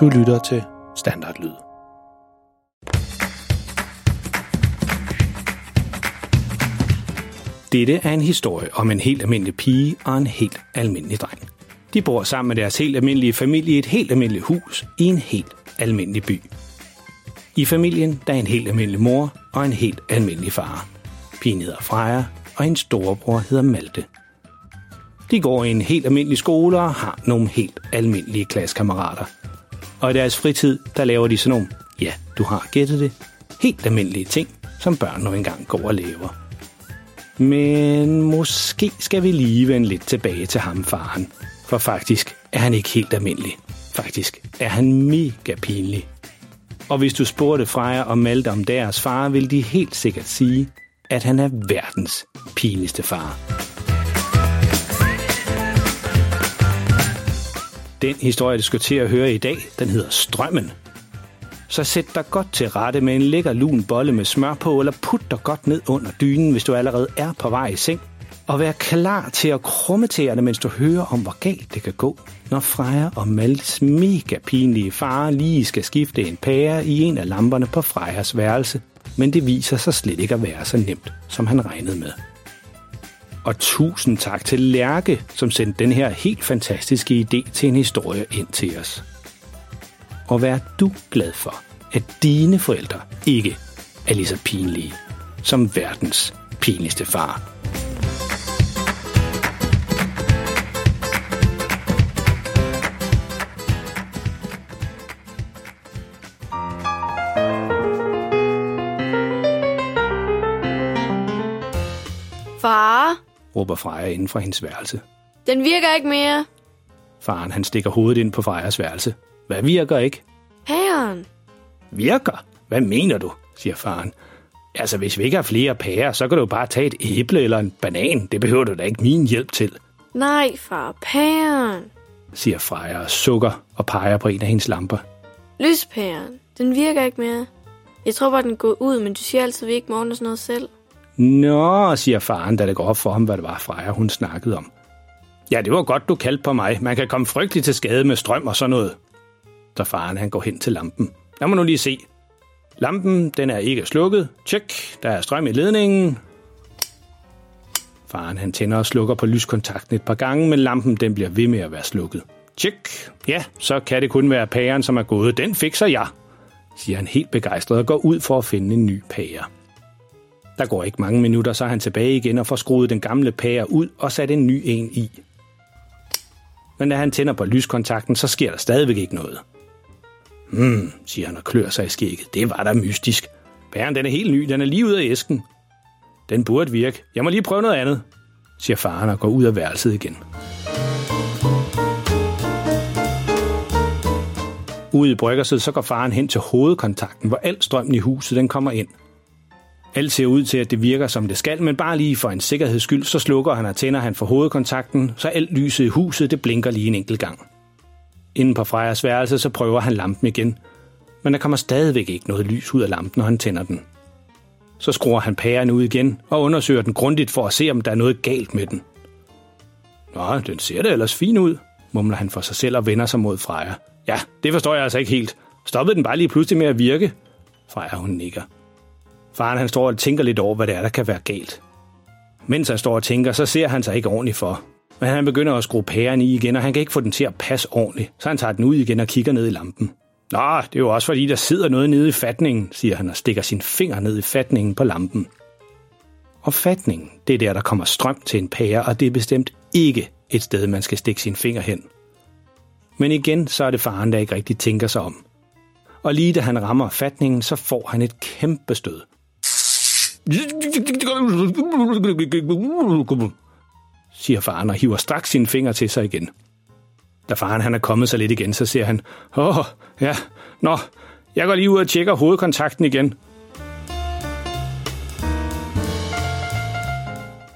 Du lytter til Standardlyd. Dette er en historie om en helt almindelig pige og en helt almindelig dreng. De bor sammen med deres helt almindelige familie i et helt almindeligt hus i en helt almindelig by. I familien der er en helt almindelig mor og en helt almindelig far. Pigen hedder Freja, og hendes storebror hedder Malte. De går i en helt almindelig skole og har nogle helt almindelige klassekammerater. Og i deres fritid, der laver de sådan nogle, ja, du har gættet det, helt almindelige ting, som børn nu engang går og laver. Men måske skal vi lige vende lidt tilbage til ham, faren. For faktisk er han ikke helt almindelig. Faktisk er han mega pinlig. Og hvis du spurgte Freja og Malte om deres far, vil de helt sikkert sige, at han er verdens pinligste far. Den historie, du skal til at høre i dag, den hedder Strømmen. Så sæt dig godt til rette med en lækker lun bolle med smør på, eller put dig godt ned under dynen, hvis du allerede er på vej i seng, og vær klar til at krumme tæerne, mens du hører om, hvor galt det kan gå, når Freja og Maltes mega pinlige far lige skal skifte en pære i en af lamperne på Frejas værelse, men det viser sig slet ikke at være så nemt, som han regnede med. Og tusind tak til Lærke, som sendte den her helt fantastiske idé til en historie ind til os. Og vær du glad for, at dine forældre ikke er lige så pinlige som verdens pinligste far. Far, råber Freja inden fra hendes værelse. Den virker ikke mere. Faren han stikker hovedet ind på Frejas værelse. Hvad virker ikke? Pæren. Virker? Hvad mener du, siger faren. Altså, hvis vi ikke har flere pærer, så kan du bare tage et æble eller en banan. Det behøver du da ikke min hjælp til. Nej, far, pæren, siger Freja og sukker og peger på en af hendes lamper. Lyspæren, den virker ikke mere. Jeg tror bare, den går ud, men du siger altid, vi ikke må ordne sådan noget selv. Nå, siger faren, da det går op for ham, hvad det var Freja, hun snakkede om. Ja, det var godt, du kaldte på mig. Man kan komme frygteligt til skade med strøm og sådan noget. Så faren han går hen til lampen. Jeg må nu lige se. Lampen, den er ikke slukket. Tjek, der er strøm i ledningen. Faren han tænder og slukker på lyskontakten et par gange, men lampen den bliver ved med at være slukket. Tjek, ja, så kan det kun være pæren, som er gået. Den fikser jeg, siger han helt begejstret og går ud for at finde en ny pære. Der går ikke mange minutter, så er han tilbage igen og får skruet den gamle pære ud og sat en ny en i. Men da han tænder på lyskontakten, så sker der stadigvæk ikke noget. Siger han og klør sig i skægget. Det var da mystisk. Pæren, den er helt ny. Den er lige ude af æsken. Den burde virke. Jeg må lige prøve noget andet, siger faren og går ud af værelset igen. Ude i bryggerset, så går faren hen til hovedkontakten, hvor al strømmen i huset den kommer ind. Alt ser ud til, at det virker, som det skal, men bare lige for en sikkerheds skyld, så slukker han og tænder han for hovedkontakten, så alt lyset i huset, det blinker lige en enkelt gang. Inden på Frejas værelse, så prøver han lampen igen, men der kommer stadigvæk ikke noget lys ud af lampen, når han tænder den. Så skruer han pæren ud igen og undersøger den grundigt for at se, om der er noget galt med den. Nå, den ser da ellers fin ud, mumler han for sig selv og vender sig mod Freja. Ja, det forstår jeg altså ikke helt. Stoppede den bare lige pludselig med at virke? Freja, hun nikker. Faren han står og tænker lidt over, hvad det er, der kan være galt. Mens han står og tænker, så ser han sig ikke ordentligt for. Men han begynder at skrue pæren i igen, og han kan ikke få den til at passe ordentligt. Så han tager den ud igen og kigger ned i lampen. Nå, det er jo også fordi, der sidder noget nede i fatningen, siger han og stikker sin finger ned i fatningen på lampen. Og fatningen, det er der kommer strøm til en pære, og det er bestemt ikke et sted, man skal stikke sin finger hen. Men igen, så er det faren, der ikke rigtig tænker sig om. Og lige da han rammer fatningen, så får han et kæmpe stød. Siger faren og hiver straks sine fingre til sig igen. Da faren han er kommet sig lidt igen, så siger han, jeg går lige ud og tjekker hovedkontakten igen.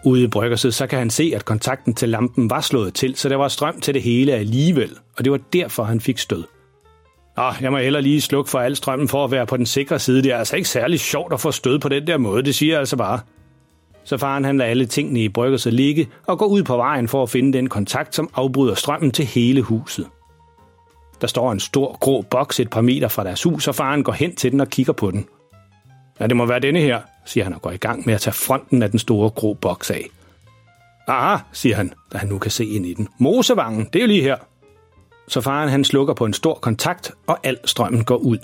Ude i bryggerset, så kan han se, at kontakten til lampen var slået til, så der var strøm til det hele alligevel, og det var derfor, han fik stød. Jeg må heller lige slukke for al strømmen for at være på den sikre side. Det er altså ikke særlig sjovt at få stød på den der måde, det siger jeg altså bare. Så faren han lader alle tingene i bryggerset ligge og går ud på vejen for at finde den kontakt, som afbryder strømmen til hele huset. Der står en stor, grå boks et par meter fra deres hus, og faren går hen til den og kigger på den. Ja, det må være denne her, siger han og går i gang med at tage fronten af den store, grå boks af. Aha, siger han, da han nu kan se ind i den. Mosevangen, det er jo lige her. Så faren han slukker på en stor kontakt, og al strømmen går ud.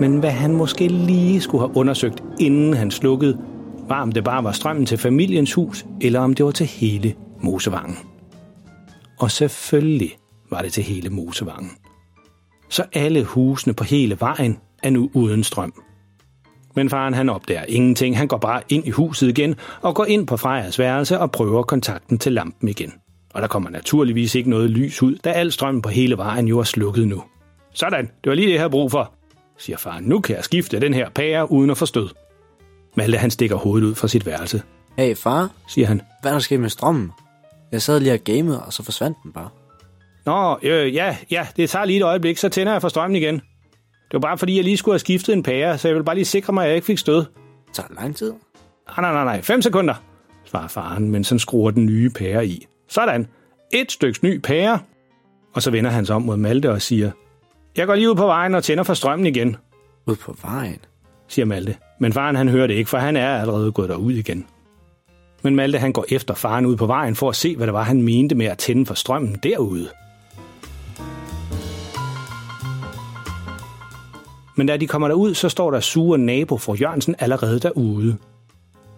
Men hvad han måske lige skulle have undersøgt, inden han slukkede, var om det bare var strømmen til familiens hus, eller om det var til hele Mosevangen. Og selvfølgelig var det til hele Mosevangen. Så alle husene på hele vejen er nu uden strøm. Men faren han opdager ingenting. Han går bare ind i huset igen og går ind på Frejas værelse og prøver kontakten til lampen igen. Og der kommer naturligvis ikke noget lys ud, da al strømmen på hele vejen jo er slukket nu. Sådan, det var lige det, jeg havde brug for, siger faren. Nu kan jeg skifte den her pære uden at få stød. Malte han stikker hovedet ud fra sit værelse. Hey far, siger han. Hvad er der sket med strømmen? Jeg sad lige og gamede, og så forsvandt den bare. Nå, det tager lige et øjeblik, så tænder jeg for strømmen igen. Det var bare fordi, jeg lige skulle have skiftet en pære, så jeg ville bare lige sikre mig, at jeg ikke fik stød. Det tager lang tid. Nej, 5 sekunder, svarer faren, mens han skruer den nye pære i. Sådan, 1 styks ny pære. Og så vender han sig om mod Malte og siger, jeg går lige ud på vejen og tænder for strømmen igen. Ud på vejen? Siger Malte. Men faren han hører det ikke, for han er allerede gået derud igen. Men Malte han går efter faren ud på vejen for at se, hvad det var, han mente med at tænde for strømmen derude. Men da de kommer derud, så står der sure nabo fru Jørgensen allerede derude.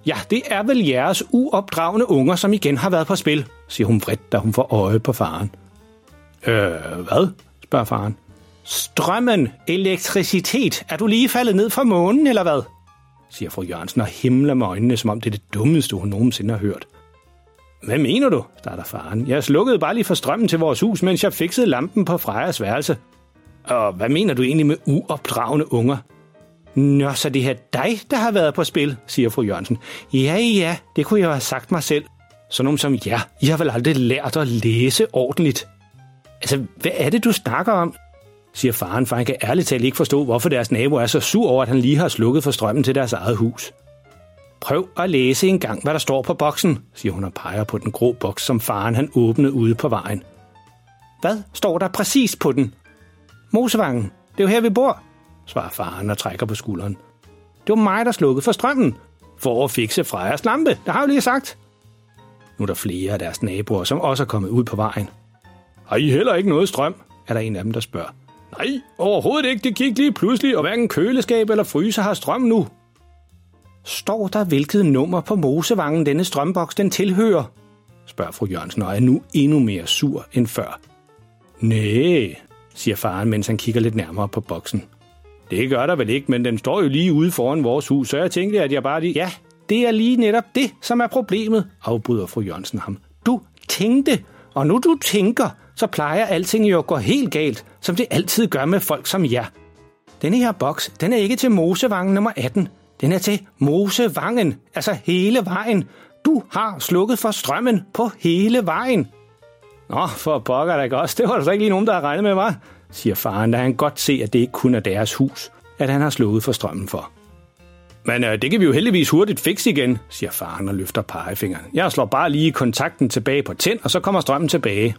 Ja, det er vel jeres uopdragne unger, som igen har været på spil, siger hun vredt, da hun får øje på faren. Hvad? Spørger faren. Strømmen, elektricitet, er du lige faldet ned fra månen, eller hvad? Siger fru Jørgensen og himler med øjnene, som om det er det dummeste, hun nogensinde har hørt. Hvad mener du? Starter faren. Jeg slukkede bare lige for strømmen til vores hus, mens jeg fikset lampen på Frejas værelse. Og hvad mener du egentlig med uopdragne unger? Nå, så det her dig, der har været på spil, siger fru Jørgensen. Ja, det kunne jeg jo have sagt mig selv. Sådan nogen som jer, I har vel aldrig lært at læse ordentligt. Altså, hvad er det, du snakker om? Siger faren, for han kan ærligt talt ikke forstå, hvorfor deres nabo er så sur over, at han lige har slukket for strømmen til deres eget hus. Prøv at læse en gang, hvad der står på boksen, siger hun og peger på den grå boks, som faren han åbnede ude på vejen. Hvad står der præcis på den? Mosevangen, det er jo her, vi bor, svarer faren og trækker på skulderen. Det var mig, der slukkede for strømmen, for at fikse Frejas lampe, det har jeg lige sagt. Nu er der flere af deres naboer, som også er kommet ud på vejen. Har I heller ikke noget strøm, er der en af dem, der spørger. Nej, overhovedet ikke. Det gik lige pludselig, og hverken køleskab eller fryser har strøm nu. Står der hvilket nummer på Mosevangen denne strømboks den tilhører? Spørger fru Jørgensen og er nu endnu mere sur end før. Næh, siger faren, mens han kigger lidt nærmere på boksen. Det gør der vel ikke, men den står jo lige ude foran vores hus, så jeg tænkte, at jeg bare lige... Ja, det er lige netop det, som er problemet, afbryder fru Jørgensen ham. Du tænkte, og nu du tænker... så plejer alting jo at gå helt galt, som det altid gør med folk som jer. Denne her boks, den er ikke til Mosevangen nummer 18. Den er til Mosevangen, altså hele vejen. Du har slukket for strømmen på hele vejen. Nå, for pokker da også. Det var der så ikke lige nogen, der har regnet med, hva? Siger faren, da han godt se, at det ikke kun er deres hus, at han har slukket for strømmen for. Men det kan vi jo heldigvis hurtigt fikse igen, siger faren og løfter pegefingeren. Jeg slår bare lige kontakten tilbage på tænd, og så kommer strømmen tilbage.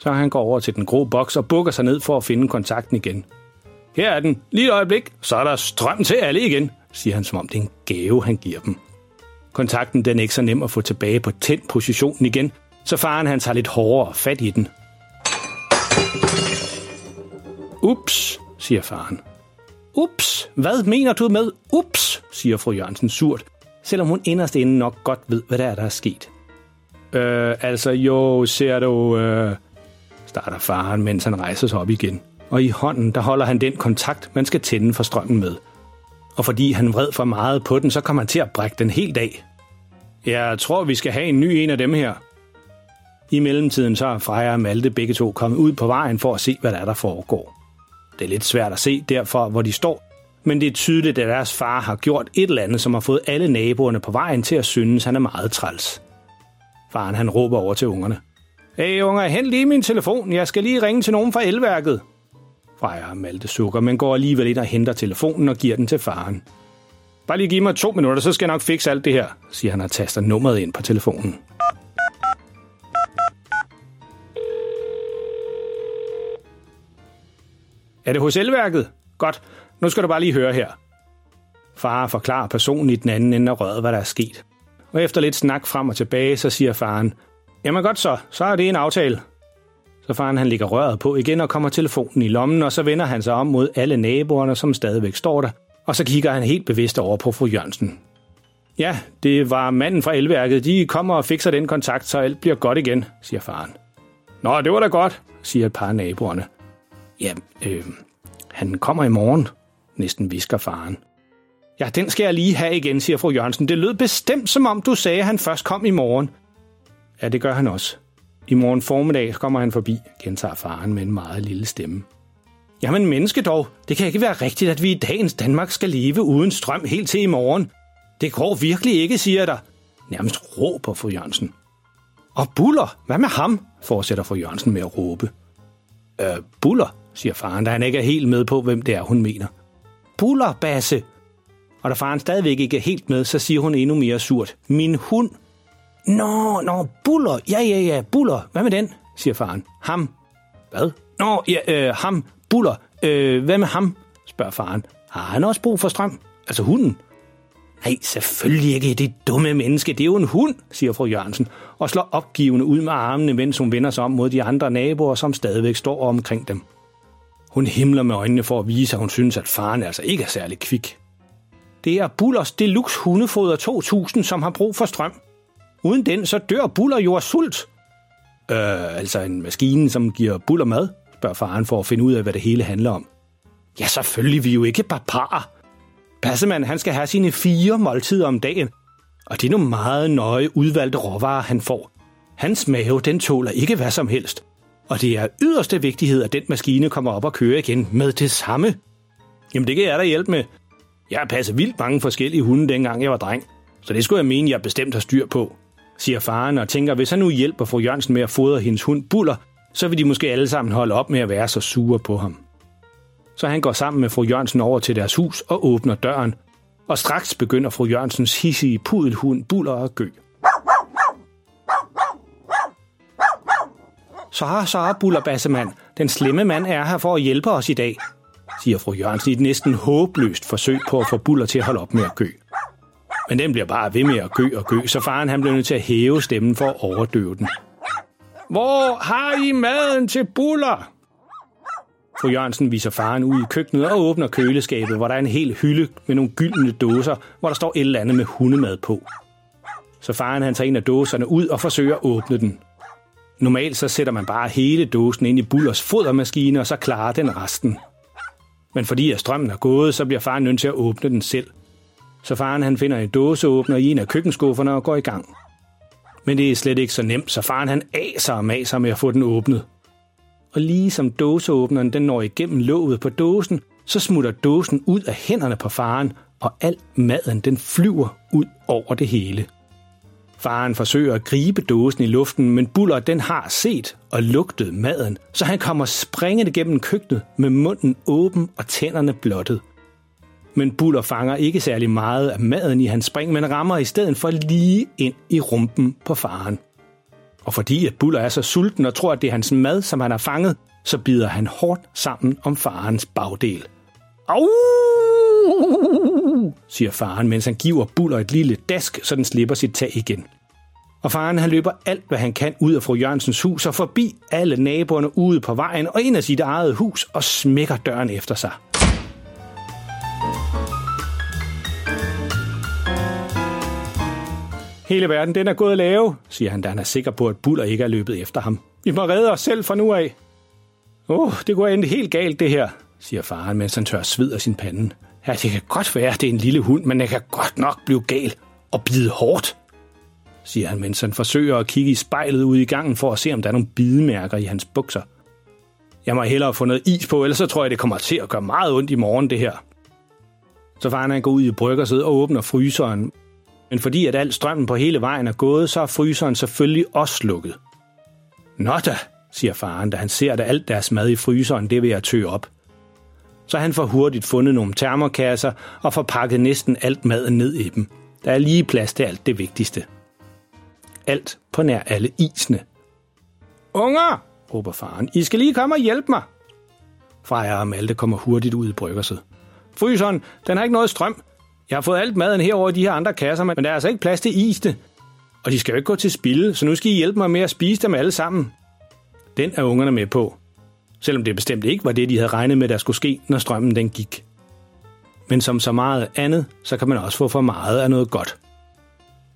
Så han går over til den grå boks og bukker sig ned for at finde kontakten igen. Her er den. Lige et øjeblik, så er der strøm til alle igen, siger han, som om det er en gave, han giver dem. Kontakten den er ikke så nem at få tilbage på tændt positionen igen, så faren han tager lidt hårdere fat i den. Ups, siger faren. Ups, hvad mener du med ups, siger fru Jørgensen surt, selvom hun inderst inde nok godt ved, hvad der er sket. Starter faren, mens han rejser sig op igen. Og i hånden, der holder han den kontakt, man skal tænde for strømmen med. Og fordi han vred for meget på den, så kommer han til at brække den helt af. Jeg tror, vi skal have en ny en af dem her. I mellemtiden så er Freja og Malte begge to kommet ud på vejen for at se, hvad der foregår. Det er lidt svært at se derfor, hvor de står, men det er tydeligt, at deres far har gjort et eller andet, som har fået alle naboerne på vejen til at synes, han er meget træls. Faren han råber over til ungerne. Hey unger, hent lige min telefon. Jeg skal lige ringe til nogen fra elværket. Freja og Malte sukker, men går alligevel ind og henter telefonen og giver den til faren. Bare lige give mig 2 minutter, så skal jeg nok fikse alt det her, siger han og taster nummeret ind på telefonen. Er det hos elværket? Godt, nu skal du bare lige høre her. Far forklarer personen i den anden ende af røret, hvad der er sket. Og efter lidt snak frem og tilbage, så siger faren, jamen godt så er det en aftale. Så faren han lægger røret på igen og kommer telefonen i lommen, og så vender han sig om mod alle naboerne, som stadigvæk står der, og så kigger han helt bevidst over på fru Jørgensen. Ja, det var manden fra elværket. De kommer og fikser den kontakt, så alt bliver godt igen, siger faren. Nå, det var da godt, siger et par af naboerne. Ja, han kommer i morgen, næsten hvisker faren. Ja, den skal jeg lige have igen, siger fru Jørgensen. Det lød bestemt, som om du sagde, at han først kom i morgen. Ja, det gør han også. I morgen formiddag kommer han forbi, gentager faren med en meget lille stemme. Jamen menneske dog, det kan ikke være rigtigt, at vi i dagens Danmark skal leve uden strøm helt til i morgen. Det går virkelig ikke, siger der. Nærmest råber fru Jørgensen. Og Buller, hvad med ham, fortsætter fru Jørgensen med at råbe. Buller, siger faren, da han ikke er helt med på, hvem det er, hun mener. Buller, Basse. Og da faren stadigvæk ikke er helt med, så siger hun endnu mere surt. Min hund. Nå, Buller. Ja, Buller. Hvad med den, siger faren. Ham. Hvad? Nå, ja, ham. Buller. Hvad med ham, spørger faren. Har han også brug for strøm? Altså hunden. Nej, selvfølgelig ikke, det dumme menneske. Det er jo en hund, siger fru Jørgensen, og slår opgivende ud med armene, mens hun vender sig om mod de andre naboer, som stadigvæk står omkring dem. Hun himler med øjnene for at vise, at hun synes, at faren altså ikke er særlig kvik. Det er Bullers Deluxe Hundefoder 2000, som har brug for strøm. Uden den, så dør Buller jo af sult. Altså en maskine, som giver Buller mad, spørger faren for at finde ud af, hvad det hele handler om. Ja, selvfølgelig, vi er jo ikke barbarer. Passemanden, han skal have sine 4 måltider om dagen, og det er nogle meget nøje udvalgte råvarer, han får. Hans mave, den tåler ikke hvad som helst, og det er yderste vigtighed, at den maskine kommer op og kører igen med det samme. Jamen det kan jeg da hjælpe med. Jeg har passet vildt mange forskellige hunde, dengang jeg var dreng, så det skulle jeg mene, jeg bestemt har styr på, siger faren og tænker, hvis han nu hjælper fru Jørgensen med at fodre hendes hund Buller, så vil de måske alle sammen holde op med at være så sure på ham. Så han går sammen med fru Jørgensen over til deres hus og åbner døren. Og straks begynder fru Jørgensens hissige pudelhund Buller og gø. Så Buller, Bassemand. Den slemme mand er her for at hjælpe os i dag, siger fru Jørgensen i et næsten håbløst forsøg på at få Buller til at holde op med at gø. Men den bliver bare ved med at gø, så faren han bliver nødt til at hæve stemmen for at overdøve den. Hvor har I maden til Buller? Fru Jørgensen viser faren ud i køkkenet og åbner køleskabet, hvor der er en hel hylde med nogle gyldne dåser, hvor der står et eller andet med hundemad på. Så faren han tager en af dåserne ud og forsøger at åbne den. Normalt så sætter man bare hele dåsen ind i Bullers fodermaskine, og så klarer den resten. Men fordi at strømmen er gået, så bliver faren nødt til at åbne den selv. Så faren han finder en dåseåbner i en af køkkenskufferne og går i gang. Men det er slet ikke så nemt, så faren han aser og maser med at få den åbnet. Og lige som dåseåbneren den når igennem låget på dåsen, så smutter dåsen ud af hænderne på faren, og al maden den flyver ud over det hele. Faren forsøger at gribe dåsen i luften, men Buller den har set og lugtet maden, så han kommer springende gennem køkkenet med munden åben og tænderne blottet. Men Buller fanger ikke særlig meget af maden i hans spring, men rammer i stedet for lige ind i rumpen på faren. Og fordi at Buller er så sulten og tror, at det er hans mad, som han har fanget, så bider han hårdt sammen om farens bagdel. Au! Siger faren, mens han giver Buller et lille dask, så den slipper sit tag igen. Og faren han løber alt, hvad han kan ud af fru Jørgensens hus og forbi alle naboerne ude på vejen og ind af sit eget hus og smækker døren efter sig. Hele verden, den er gået at lave, siger han, da han er sikker på, at Buller ikke er løbet efter ham. Vi må redde os selv fra nu af. Det går endelig helt galt, det her, siger faren, mens han tør sved af sin pande. Ja, det kan godt være, det er en lille hund, men den kan godt nok blive gal og bide hårdt, siger han, mens han forsøger at kigge i spejlet ude i gangen for at se, om der er nogle bidemærker i hans bukser. Jeg må hellere få noget is på, ellers så tror jeg, det kommer til at gøre meget ondt i morgen, det her. Så faren han går ud i bryggerset og åbner fryseren. Men fordi at al strømmen på hele vejen er gået, så er fryseren selvfølgelig også lukket. Nå da, siger faren, da han ser, at alt deres mad i fryseren, det vil jeg tø op. Så han får hurtigt fundet nogle termokasser og får pakket næsten alt maden ned i dem. Der er lige plads til alt det vigtigste. Alt på nær alle isene. Unger, råber faren, I skal lige komme og hjælpe mig. Freja og Malte kommer hurtigt ud i bryggerset. Fryseren, den har ikke noget strøm. Jeg har fået alt maden herover i de her andre kasser, men der er altså ikke plads til isene. Og de skal jo ikke gå til spilde, så nu skal I hjælpe mig med at spise dem alle sammen. Den er ungerne med på. Selvom det bestemt ikke var det, de havde regnet med, der skulle ske, når strømmen den gik. Men som så meget andet, så kan man også få for meget af noget godt.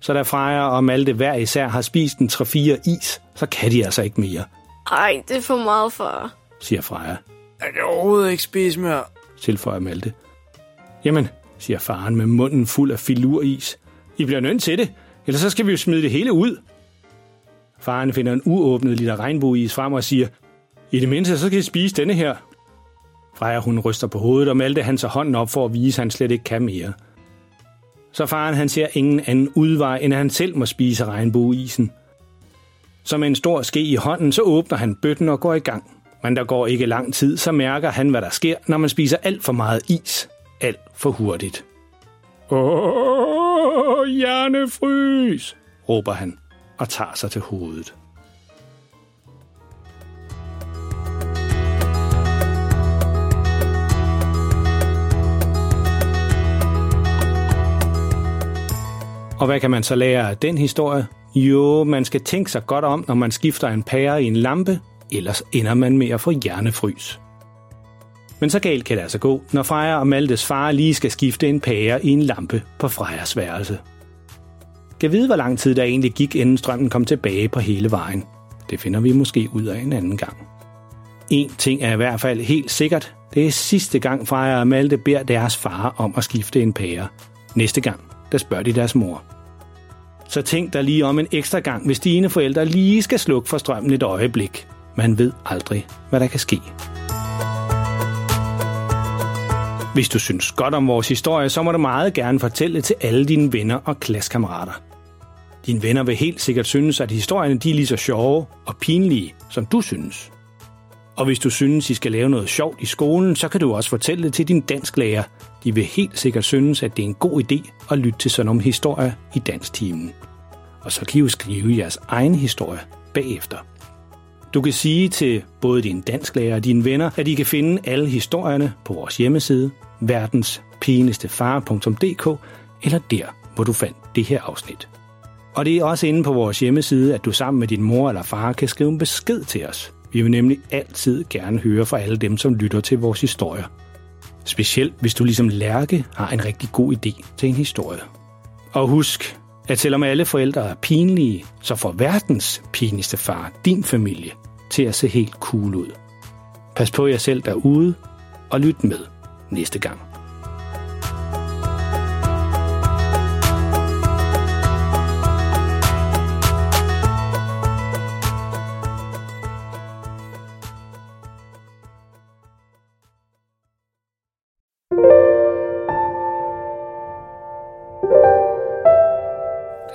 Så da Freja og Malte hver især har spist en 3-4 is, så kan de altså ikke mere. Ej, det er for meget, far, siger Freja. Jeg kan overhovedet ikke spise mere, tilføjer Malte. Jamen, siger faren med munden fuld af filuris. I bliver nødt til det, ellers så skal vi jo smide det hele ud. Faren finder en uåbnet liter regnbueis frem og siger, i det mindste, så kan I spise denne her. Freja, hun ryster på hovedet, og Malte han så hånden op for at vise, at han slet ikke kan mere. Så faren han ser ingen anden udvej, end at han selv må spise regnbueisen. Så med en stor ske i hånden, så åbner han bøtten og går i gang. Men der går ikke lang tid, så mærker han, hvad der sker, når man spiser alt for meget is. Alt for hurtigt. Åh, hjernefrys, råber han og tager sig til hovedet. Og hvad kan man så lære af den historie? Jo, man skal tænke sig godt om, når man skifter en pære i en lampe, ellers ender man med at få hjernefrys. Men så galt kan det altså gå, når Freja og Maltes far lige skal skifte en pære i en lampe på Frejas værelse. Kan vide, hvor lang tid der egentlig gik, inden strømmen kom tilbage på hele vejen. Det finder vi måske ud af en anden gang. En ting er i hvert fald helt sikkert. Det er sidste gang Freja og Malte beder deres far om at skifte en pære. Næste gang, der spørger de deres mor. Så tænk dig lige om en ekstra gang, hvis dine forældre lige skal slukke for strømmen et øjeblik. Man ved aldrig, hvad der kan ske. Hvis du synes godt om vores historie, så må du meget gerne fortælle til alle dine venner og klassekammerater. Dine venner vil helt sikkert synes, at historierne de er lige så sjove og pinlige, som du synes. Og hvis du synes, I skal lave noget sjovt i skolen, så kan du også fortælle det til din dansklærer. De vil helt sikkert synes, at det er en god idé at lytte til sådan nogle historier i dansktimen. Og så kan I jo skrive jeres egen historie bagefter. Du kan sige til både din dansklærer og dine venner, at I kan finde alle historierne på vores hjemmeside, verdenspinligstefar.dk, eller der, hvor du fandt det her afsnit. Og det er også inde på vores hjemmeside, at du sammen med din mor eller far kan skrive en besked til os. Vi vil nemlig altid gerne høre fra alle dem, som lytter til vores historier. Specielt hvis du ligesom Lærke har en rigtig god idé til en historie. Og husk, at selvom alle forældre er pinlige, så får verdens pinligste far din familie til at se helt cool ud. Pas på jer selv derude, og lyt med næste gang.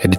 Er det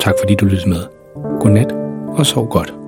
Tak fordi du lyttede med. Godnat og sov godt.